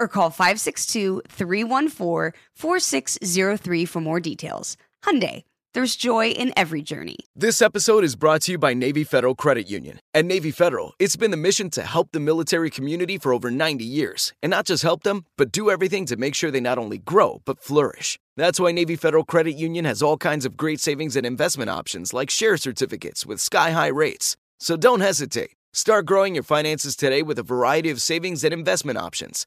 or call 562-314-4603 for more details. Hyundai, there's joy in every journey. This episode is brought to you by Navy Federal Credit Union. At Navy Federal, it's been the mission to help the military community for over 90 years. And not just help them, but do everything to make sure they not only grow, but flourish. That's why Navy Federal Credit Union has all kinds of great savings and investment options, like share certificates with sky-high rates. So don't hesitate. Start growing your finances today with a variety of savings and investment options.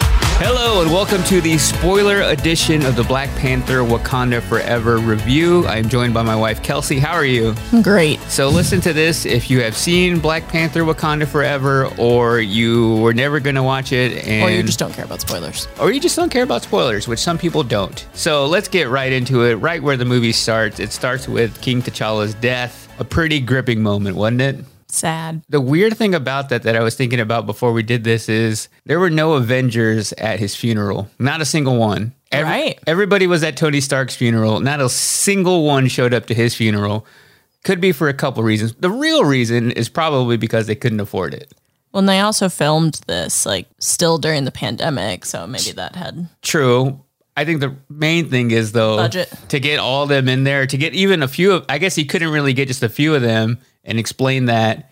Hello and welcome to the spoiler edition of the Black Panther Wakanda Forever review. I am joined by my wife, Kelsey. How are you? Great. So listen to this if you have seen Black Panther Wakanda Forever, or you were never going to watch it. And, or you just don't care about spoilers. Or you just don't care about spoilers, which some people don't. So let's get right into it, right where the movie starts. It starts with King T'Challa's death. A pretty gripping moment, wasn't it? Sad. The weird thing about that I was thinking about before we did this is there were no Avengers at his funeral. Not a single one. Everybody was at Tony Stark's funeral. Not a single one showed up to his funeral. Could be for a couple reasons. The real reason is probably because they couldn't afford it. Well, and they also filmed this like still during the pandemic, so maybe that had... True. I think the main thing is, though, budget. To get all of them in there, to get even a few of... I guess he couldn't really get just a few of them and explain that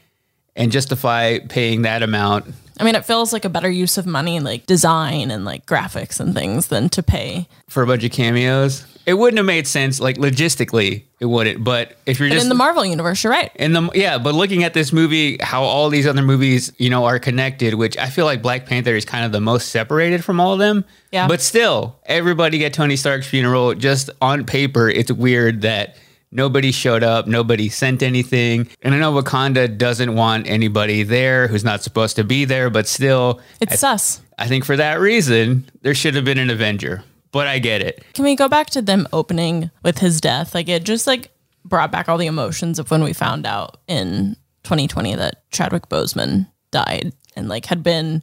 and justify paying that amount. I mean, it feels like a better use of money, like design and like graphics and things, than to pay for a bunch of cameos. It wouldn't have made sense, like logistically, it wouldn't. But if you're just in the Marvel universe, you're right. But looking at this movie, how all these other movies, you know, are connected, which I feel like Black Panther is kind of the most separated from all of them. Yeah. But still, everybody at Tony Stark's funeral. Just on paper, it's weird that nobody showed up. Nobody sent anything. And I know Wakanda doesn't want anybody there who's not supposed to be there, but still. It's sus. I think for that reason, there should have been an Avenger, but I get it. Can we go back to them opening with his death? Like, it just like brought back all the emotions of when we found out in 2020 that Chadwick Boseman died and like had been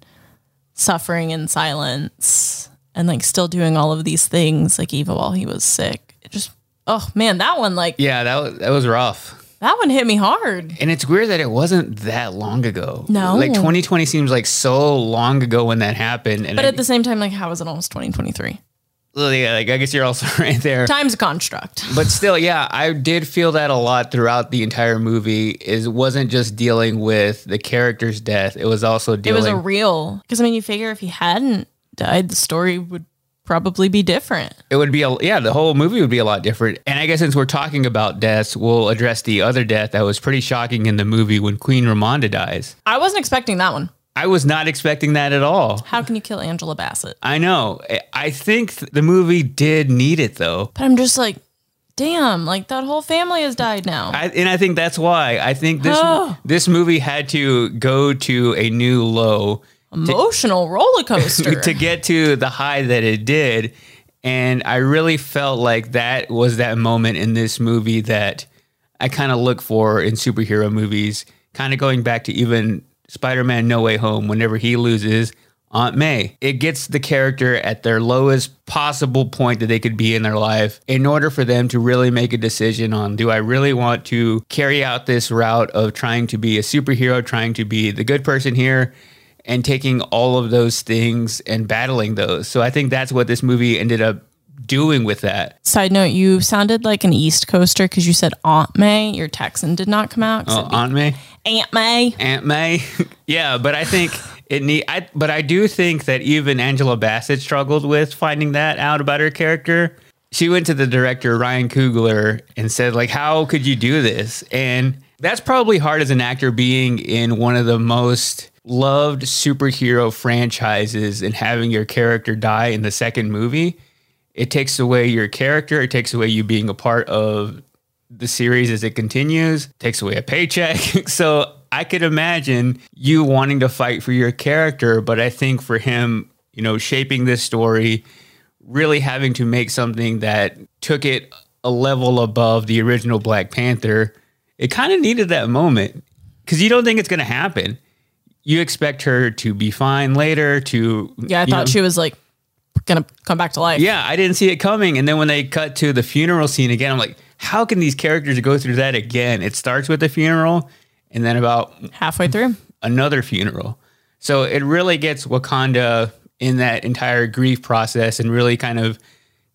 suffering in silence and like still doing all of these things like even while he was sick. It just... Oh, man, that one, like... Yeah, that was rough. That one hit me hard. And it's weird that it wasn't that long ago. No. Like, 2020 seems like so long ago when that happened. And at the same time, like, how is it almost 2023? Well, yeah, like, I guess you're also right there. Time's a construct. But still, yeah, I did feel that a lot throughout the entire movie. It wasn't just dealing with the character's death. It was also dealing... It was a real... Because, I mean, you figure if he hadn't died, the story would... probably be different. It would be the whole movie would be a lot different. And I guess since we're talking about deaths, we'll address the other death that was pretty shocking in the movie when Queen Ramonda dies. I wasn't expecting that one. I was not expecting that at all. How can you kill Angela Bassett? I know. I think the movie did need it though. But I'm just like, damn, like that whole family has died now. I think that's why. I think this movie had to go to a new low. Emotional roller coaster to get to the high that it did. And I really felt like that was that moment in this movie that I kind of look for in superhero movies, kind of going back to even Spider-Man No Way Home, whenever he loses Aunt May. It gets the character at their lowest possible point that they could be in their life in order for them to really make a decision on, do I really want to carry out this route of trying to be a superhero, trying to be the good person here, and taking all of those things and battling those. So I think that's what this movie ended up doing with that. Side note, you sounded like an East Coaster because you said Aunt May. Your Texan did not come out. Oh, Aunt May? Aunt May. Aunt May. Yeah, but I think I do think that even Angela Bassett struggled with finding that out about her character. She went to the director, Ryan Coogler, and said, like, how could you do this? And that's probably hard as an actor, being in one of the most loved superhero franchises and having your character die in the second movie. It takes away your character. It takes away you being a part of the series as it continues. It takes away a paycheck. So I could imagine you wanting to fight for your character, but I think for him, you know, shaping this story, really having to make something that took it a level above the original Black Panther, it kind of needed that moment because you don't think it's going to happen. You expect her to be fine later, to... Yeah, I thought she was like, gonna come back to life. Yeah, I didn't see it coming. And then when they cut to the funeral scene again, I'm like, how can these characters go through that again? It starts with the funeral and then about halfway through another funeral. So it really gets Wakanda in that entire grief process and really kind of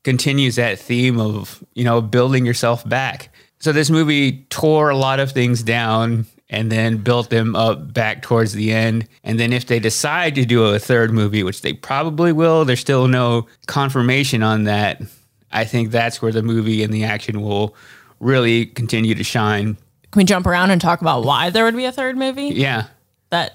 continues that theme of, you know, building yourself back. So this movie tore a lot of things down and then built them up back towards the end. And then if they decide to do a third movie, which they probably will, there's still no confirmation on that. I think that's where the movie and the action will really continue to shine. Can we jump around and talk about why there would be a third movie? Yeah. The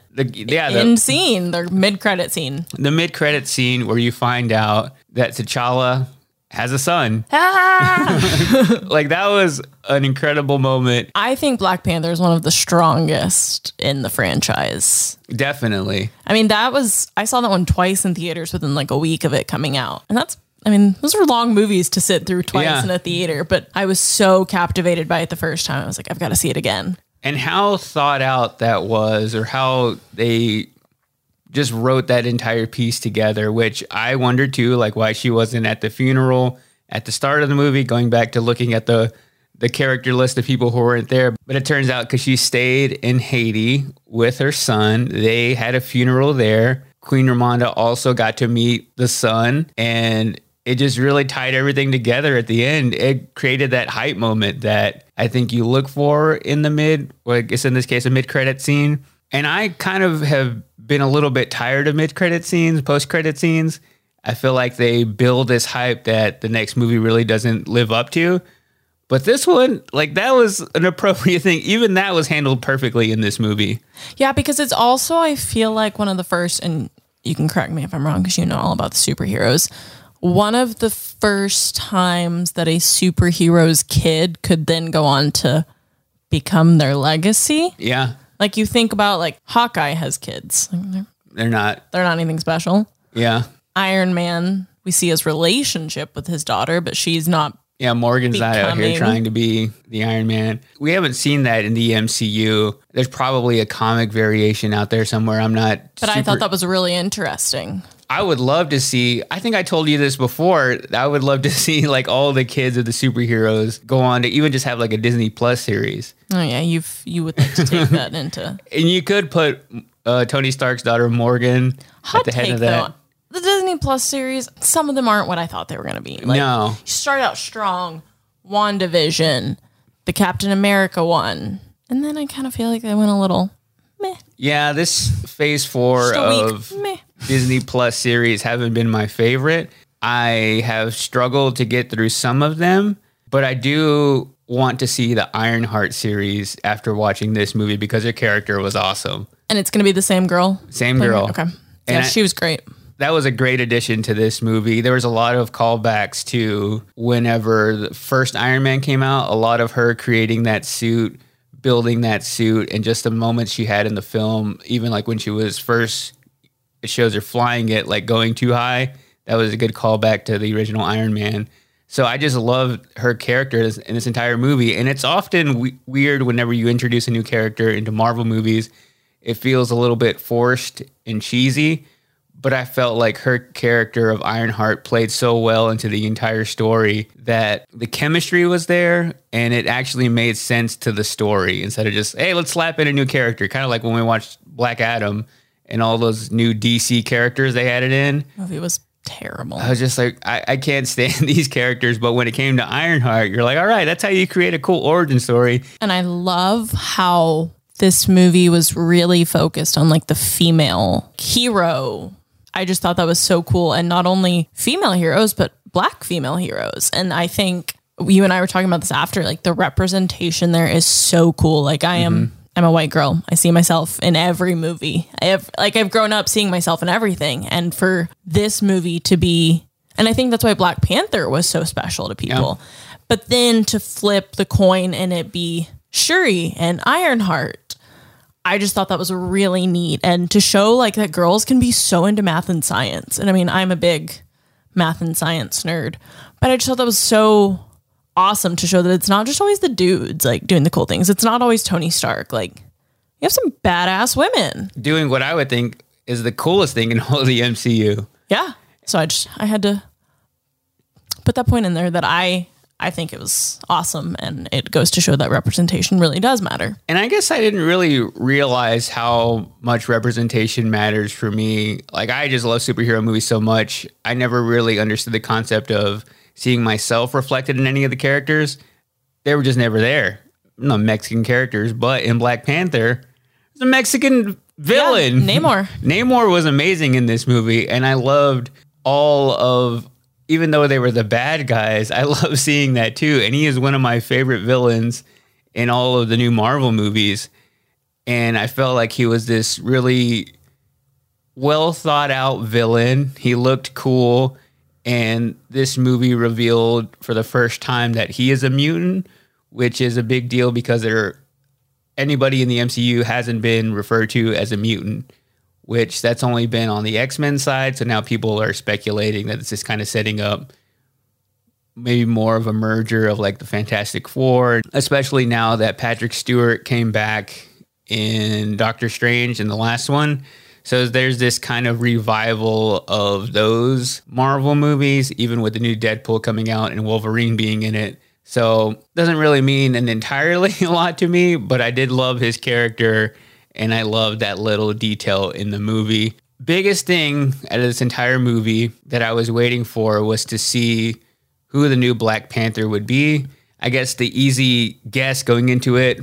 mid-credit scene. The mid-credit scene where you find out that T'Challa has a son. Ah! Like, that was an incredible moment. I think Black Panther is one of the strongest in the franchise. Definitely. I mean, I saw that one twice in theaters within like a week of it coming out. And those were long movies to sit through twice in a theater, but I was so captivated by it the first time. I was like, I've got to see it again. And how thought out that was, or how they just wrote that entire piece together, which I wondered too, like why she wasn't at the funeral at the start of the movie, going back to looking at the character list of people who weren't there. But it turns out because she stayed in Haiti with her son, they had a funeral there. Queen Ramonda also got to meet the son, and it just really tied everything together at the end. It created that hype moment that I think you look for in the a mid-credit scene. And I kind of have been a little bit tired of mid-credit scenes, post-credit scenes. I feel like they build this hype that the next movie really doesn't live up to. But this one, like, that was an appropriate thing. Even that was handled perfectly in this movie. Yeah, because it's also, I feel like, one of the first, and you can correct me if I'm wrong because you know all about the superheroes, one of the first times that a superhero's kid could then go on to become their legacy. Yeah. Like, you think about, like, Hawkeye has kids. Like, they're not anything special. Yeah. Iron Man, we see his relationship with his daughter, but she's not. Yeah, Morgan's not out here trying to be the Iron Man. We haven't seen that in the MCU. There's probably a comic variation out there somewhere. I thought that was really interesting. I would love to see, I think I told you this before, I would love to see like all the kids of the superheroes go on to even just have like a Disney+ series. Oh yeah, you would like to take that into. And you could put Tony Stark's daughter Morgan at the head of that. The Disney+ series, some of them aren't what I thought they were going to be. Like, no. You start out strong, WandaVision, the Captain America one, and then I kind of feel like they went a little meh. Yeah, this phase 4 of Disney+ series haven't been my favorite. I have struggled to get through some of them, but I do want to see the Ironheart series after watching this movie because her character was awesome. And it's going to be the same girl? Same girl. Okay. Yeah, she was great. That was a great addition to this movie. There was a lot of callbacks to whenever the first Iron Man came out, a lot of her creating that suit, building that suit, and just the moments she had in the film, even like when she was first... It shows her flying it, like going too high. That was a good callback to the original Iron Man. So I just love her character in this entire movie. And it's often weird whenever you introduce a new character into Marvel movies. It feels a little bit forced and cheesy. but I felt like her character of Ironheart played so well into the entire story that the chemistry was there and it actually made sense to the story instead of just, hey, let's slap in a new character. Kind of like when we watched Black Adam and all those new DC characters they added in. The movie was terrible. I was just like, I can't stand these characters. But when it came to Ironheart, you're like, all right, that's how you create a cool origin story. And I love how this movie was really focused on like the female hero. I just thought that was so cool. And not only female heroes, but Black female heroes. And I think you and I were talking about this after, like the representation there is so cool. Like I'm a white girl. I see myself in every movie. I've grown up seeing myself in everything. And for this movie to be, and I think that's why Black Panther was so special to people, but then to flip the coin and it be Shuri and Ironheart. I just thought that was really neat. And to show like that girls can be so into math and science. And I mean, I'm a big math and science nerd, but I just thought that was so awesome to show that it's not just always the dudes like doing the cool things. It's not always Tony Stark. Like you have some badass women doing what I would think is the coolest thing in all the MCU. Yeah. So I had to put that point in there that I think it was awesome, and it goes to show that representation really does matter. And I guess I didn't really realize how much representation matters for me. Like, I just love superhero movies so much. I never really understood the concept of seeing myself reflected in any of the characters. They were just never there. No Mexican characters, but in Black Panther, there's a Mexican villain. Yeah, Namor. Namor was amazing in this movie, and I loved all of... Even though they were the bad guys, I love seeing that too. And he is one of my favorite villains in all of the new Marvel movies. And I felt like he was this really well thought out villain. He looked cool. And this movie revealed for the first time that he is a mutant, which is a big deal because anybody in the MCU hasn't been referred to as a mutant. Which that's only been on the X-Men side. So now people are speculating that it's just kind of setting up maybe more of a merger of like the Fantastic Four, especially now that Patrick Stewart came back in Doctor Strange in the last one. So there's this kind of revival of those Marvel movies, even with the new Deadpool coming out and Wolverine being in it. So doesn't really mean an entirely a lot to me, but I did love his character. And I love that little detail in the movie. Biggest thing out of this entire movie that I was waiting for was to see who the new Black Panther would be. I guess the easy guess going into it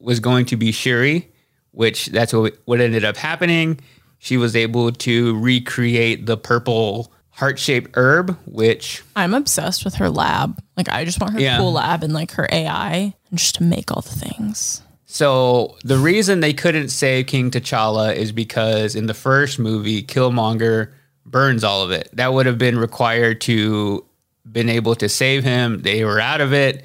was going to be Shuri, which that's what ended up happening. She was able to recreate the purple heart-shaped herb, which... I'm obsessed with her lab. Like, I just want her cool lab and, like, her AI and just to make all the things. So the reason they couldn't save King T'Challa is because in the first movie, Killmonger burns all of it. That would have been required to been able to save him. They were out of it.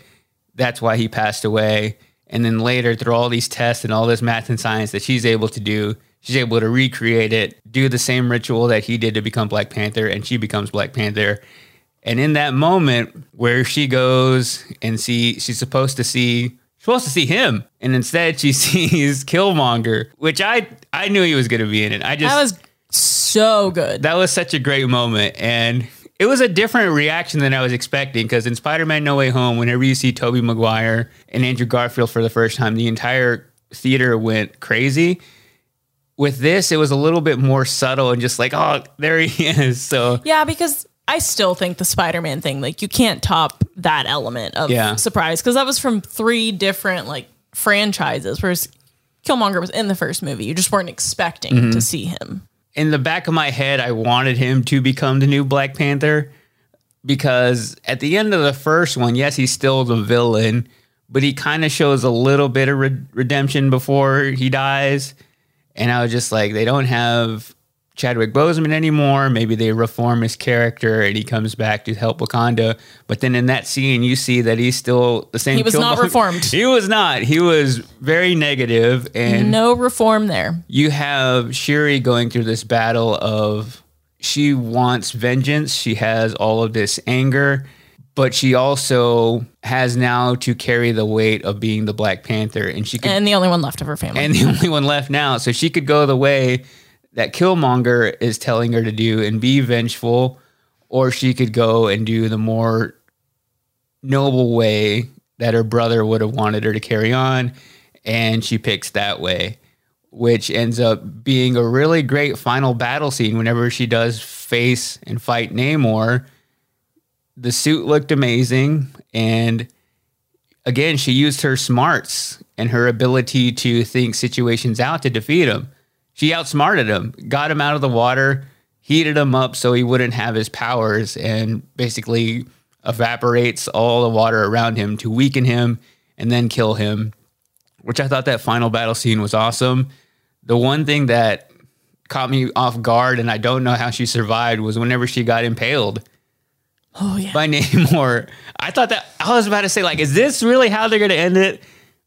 That's why he passed away. And then later, through all these tests and all this math and science that she's able to do, she's able to recreate it, do the same ritual that he did to become Black Panther, and she becomes Black Panther. And in that moment where she goes and she's supposed to see him, and instead she sees Killmonger, which I knew he was going to be in it. That was so good. That was such a great moment, and it was a different reaction than I was expecting, because in Spider-Man No Way Home, whenever you see Tobey Maguire and Andrew Garfield for the first time, the entire theater went crazy. With this, it was a little bit more subtle and just like, oh, there he is. So yeah, because I still think the Spider-Man thing, like, you can't top that element of surprise, because that was from three different, like, franchises, whereas Killmonger was in the first movie. You just weren't expecting to see him. In the back of my head, I wanted him to become the new Black Panther, because at the end of the first one, yes, he's still the villain, but he kind of shows a little bit of redemption before he dies, and I was just like, they don't have Chadwick Boseman anymore. Maybe they reform his character and he comes back to help Wakanda. But then in that scene, you see that he's still the same. He was not reformed. He was not. He was very negative and no reform there. You have Shuri going through this battle of she wants vengeance. She has all of this anger, but she also has now to carry the weight of being the Black Panther, and the only one left of her family, and the only one left now. So she could go the way that Killmonger is telling her to do and be vengeful, or she could go and do the more noble way that her brother would have wanted her to carry on, and she picks that way, which ends up being a really great final battle scene whenever she does face and fight Namor. The suit looked amazing, and again, she used her smarts and her ability to think situations out to defeat him. She outsmarted him, got him out of the water, heated him up so he wouldn't have his powers, and basically evaporates all the water around him to weaken him and then kill him, which I thought that final battle scene was awesome. The one thing that caught me off guard, and I don't know how she survived, was whenever she got impaled. Oh, yeah. By Namor. I thought that, I was about to say, like, is this really how they're going to end it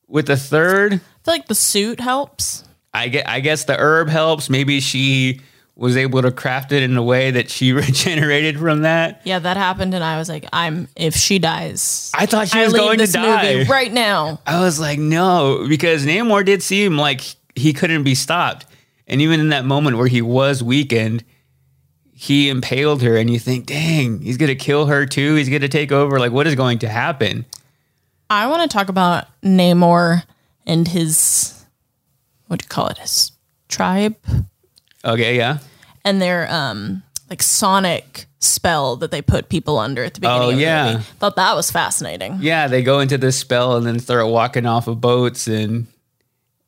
with the third? I feel like the suit helps. I guess the herb helps. Maybe she was able to craft it in a way that she regenerated from that. Yeah, that happened, and I was like, if she dies, I thought she was going to die right now. I was like, no, because Namor did seem like he couldn't be stopped. And even in that moment where he was weakened, he impaled her, and you think, dang, he's going to kill her too. He's going to take over. Like, what is going to happen? I want to talk about Namor and his, what do you call it? His tribe. Okay. Yeah. And their, like, sonic spell that they put people under at the beginning of the movie. Thought that was fascinating. Yeah. They go into this spell and then start walking off of boats, and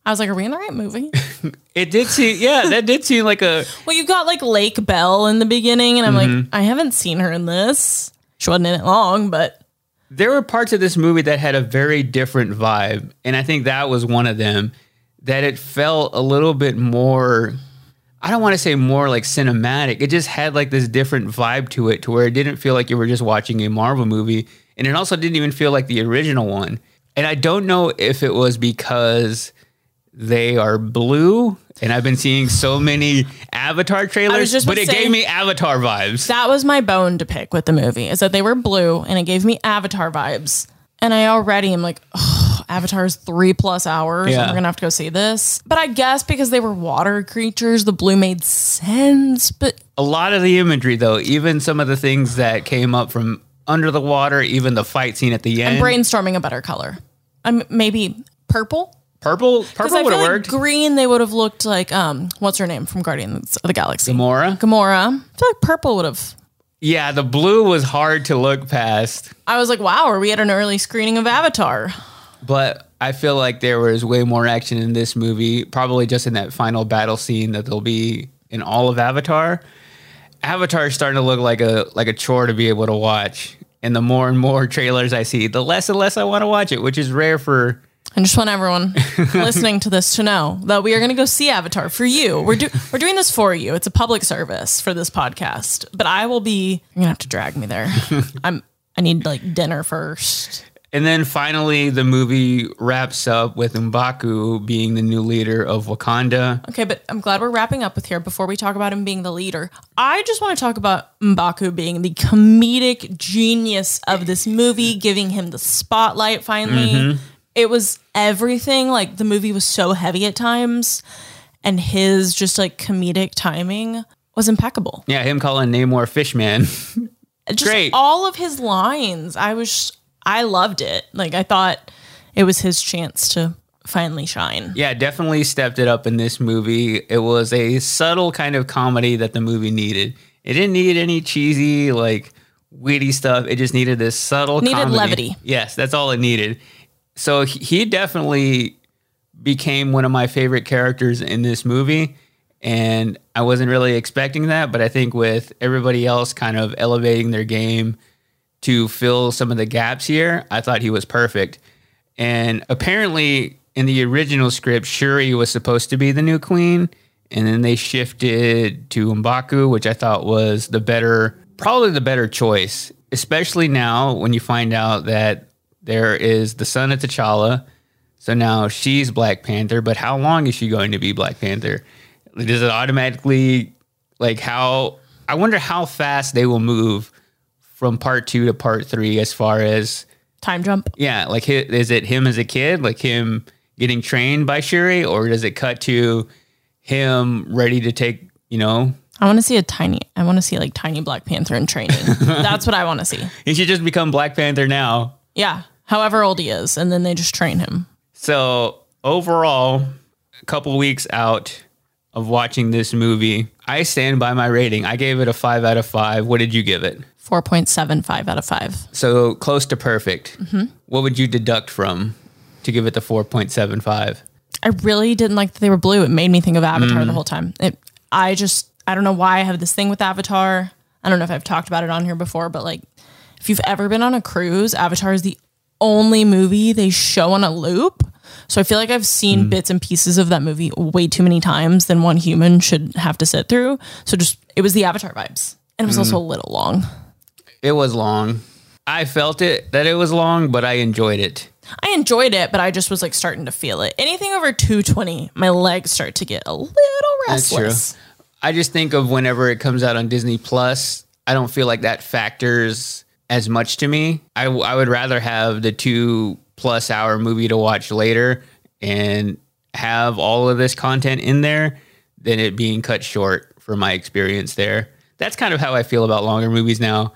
I was like, are we in the right movie? It did seem, that did seem like a... Well, you got like Lake Bell in the beginning, and I'm like, I haven't seen her in this. She wasn't in it long, but... There were parts of this movie that had a very different vibe, and I think that was one of them, that it felt a little bit more, I don't want to say more like cinematic. It just had like this different vibe to it, to where it didn't feel like you were just watching a Marvel movie, and it also didn't even feel like the original one. And I don't know if it was because... They are blue, and I've been seeing so many Avatar trailers, but it gave me Avatar vibes. That was my bone to pick with the movie, is that they were blue, and it gave me Avatar vibes. And I already am like, oh, Avatar's 3+ hours, and we're going to have to go see this. But I guess because they were water creatures, the blue made sense. But a lot of the imagery, though, even some of the things that came up from under the water, even the fight scene at the end. I'm brainstorming a better color. Maybe purple? Purple would have worked. Green, they would have looked like what's her name from Guardians of the Galaxy? Gamora. I feel like purple would have. Yeah, the blue was hard to look past. I was like, wow, are we at an early screening of Avatar? But I feel like there was way more action in this movie, probably just in that final battle scene that there'll be in all of Avatar. Avatar is starting to look like a chore to be able to watch, and the more and more trailers I see, the less and less I want to watch it, which is rare for. I just want everyone listening to this to know that we are going to go see Avatar for you. We're doing this for you. It's a public service for this podcast. But I will be. You're going to have to drag me there. I need like dinner first. And then finally, the movie wraps up with M'Baku being the new leader of Wakanda. Okay, but I'm glad we're wrapping up with here before we talk about him being the leader. I just want to talk about M'Baku being the comedic genius of this movie, giving him the spotlight finally. Mm-hmm. It was everything. Like, the movie was so heavy at times, and his just like comedic timing was impeccable. Yeah, him calling Namor Fishman. Just great. All of his lines. I loved it. Like, I thought it was his chance to finally shine. Yeah, definitely stepped it up in this movie. It was a subtle kind of comedy that the movie needed. It didn't need any cheesy, like, witty stuff. It just needed this subtle comedy. Needed levity. Yes, that's all it needed. So he definitely became one of my favorite characters in this movie, and I wasn't really expecting that, but I think with everybody else kind of elevating their game to fill some of the gaps here, I thought he was perfect. And apparently in the original script, Shuri was supposed to be the new queen, and then they shifted to M'Baku, which I thought was probably the better choice, especially now when you find out that there is the son of T'Challa, so now she's Black Panther, but how long is she going to be Black Panther? Does it automatically, like, how... I wonder how fast they will move from part 2 to part 3 as far as... Time jump? Yeah, like, is it him as a kid? Like, him getting trained by Shuri? Or does it cut to him ready to take you know? I want to see like tiny Black Panther in training. That's what I want to see. He should just become Black Panther now. Yeah. However old he is. And then they just train him. So overall, a couple weeks out of watching this movie, I stand by my rating. I gave it a 5 out of 5. What did you give it? 4.75 out of 5. So close to perfect. Mm-hmm. What would you deduct from to give it the 4.75? I really didn't like that they were blue. It made me think of Avatar the whole time. I don't know why I have this thing with Avatar. I don't know if I've talked about it on here before, but like if you've ever been on a cruise, Avatar is the only movie they show on a loop. So I feel like I've seen bits and pieces of that movie way too many times than one human should have to sit through. So it was the Avatar vibes. And it was also a little long. It was long. I felt it that it was long, but I enjoyed it. I enjoyed it, but I just was like starting to feel it. Anything over 220, my legs start to get a little restless. That's true. I just think of whenever it comes out on Disney Plus, I don't feel like that factors as much to me. I would rather have the 2+ hour movie to watch later and have all of this content in there than it being cut short for my experience there. That's kind of how I feel about longer movies now.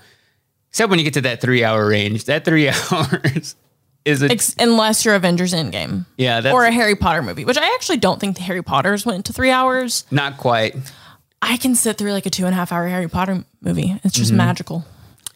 Except when you get to that 3 hour range, that 3 hours is unless you're Avengers Endgame, or a Harry Potter movie, which I actually don't think the Harry Potters went to 3 hours. Not quite. I can sit through like a 2.5 hour Harry Potter movie. It's just magical.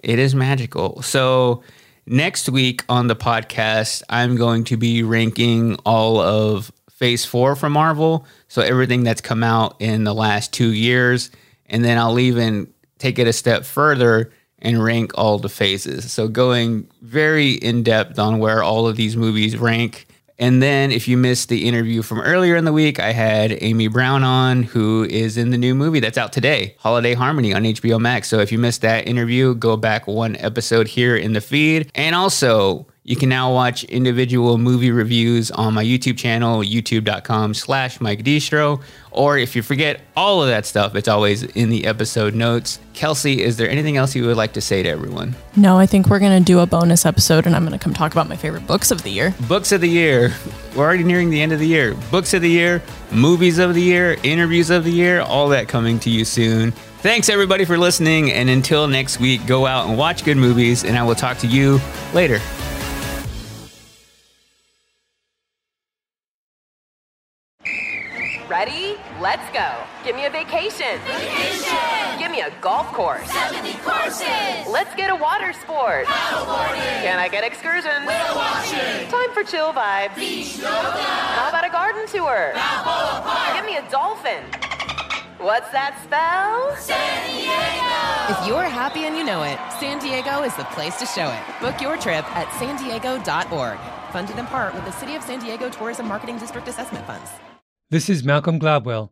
It is magical. So next week on the podcast, I'm going to be ranking all of Phase 4 from Marvel. So everything that's come out in the last 2 years, and then I'll even take it a step further and rank all the phases. So going very in-depth on where all of these movies rank. And then if you missed the interview from earlier in the week, I had Amy Brown on, who is in the new movie that's out today, Holiday Harmony on HBO Max. So if you missed that interview, go back one episode here in the feed. And also, you can now watch individual movie reviews on my YouTube channel, youtube.com/Mike Distro. Or if you forget all of that stuff, it's always in the episode notes. Kelsey, is there anything else you would like to say to everyone? No, I think we're going to do a bonus episode and I'm going to come talk about my favorite books of the year. Books of the year. We're already nearing the end of the year. Books of the year, movies of the year, interviews of the year, all that coming to you soon. Thanks everybody for listening. And until next week, go out and watch good movies and I will talk to you later. Ready? Let's go. Give me a vacation. Vacation. Give me a golf course. 70 courses. Let's get a water sport. Paddleboarding. Can I get excursions? Whale watching. Time for chill vibes. Beach yoga. How about a garden tour? Balboa Park. Give me a dolphin. What's that spell? San Diego. If you're happy and you know it, San Diego is the place to show it. Book your trip at sandiego.org. Funded in part with the City of San Diego Tourism Marketing District Assessment Funds. This is Malcolm Gladwell